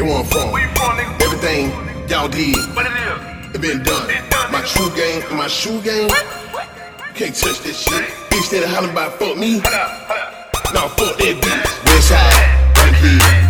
It wasn't fun. Everything y'all did, it been done. My true game and my shoe game, you can't touch this shit. Bitch, they hollering about fuck me. Nah, fuck that bitch. Westside,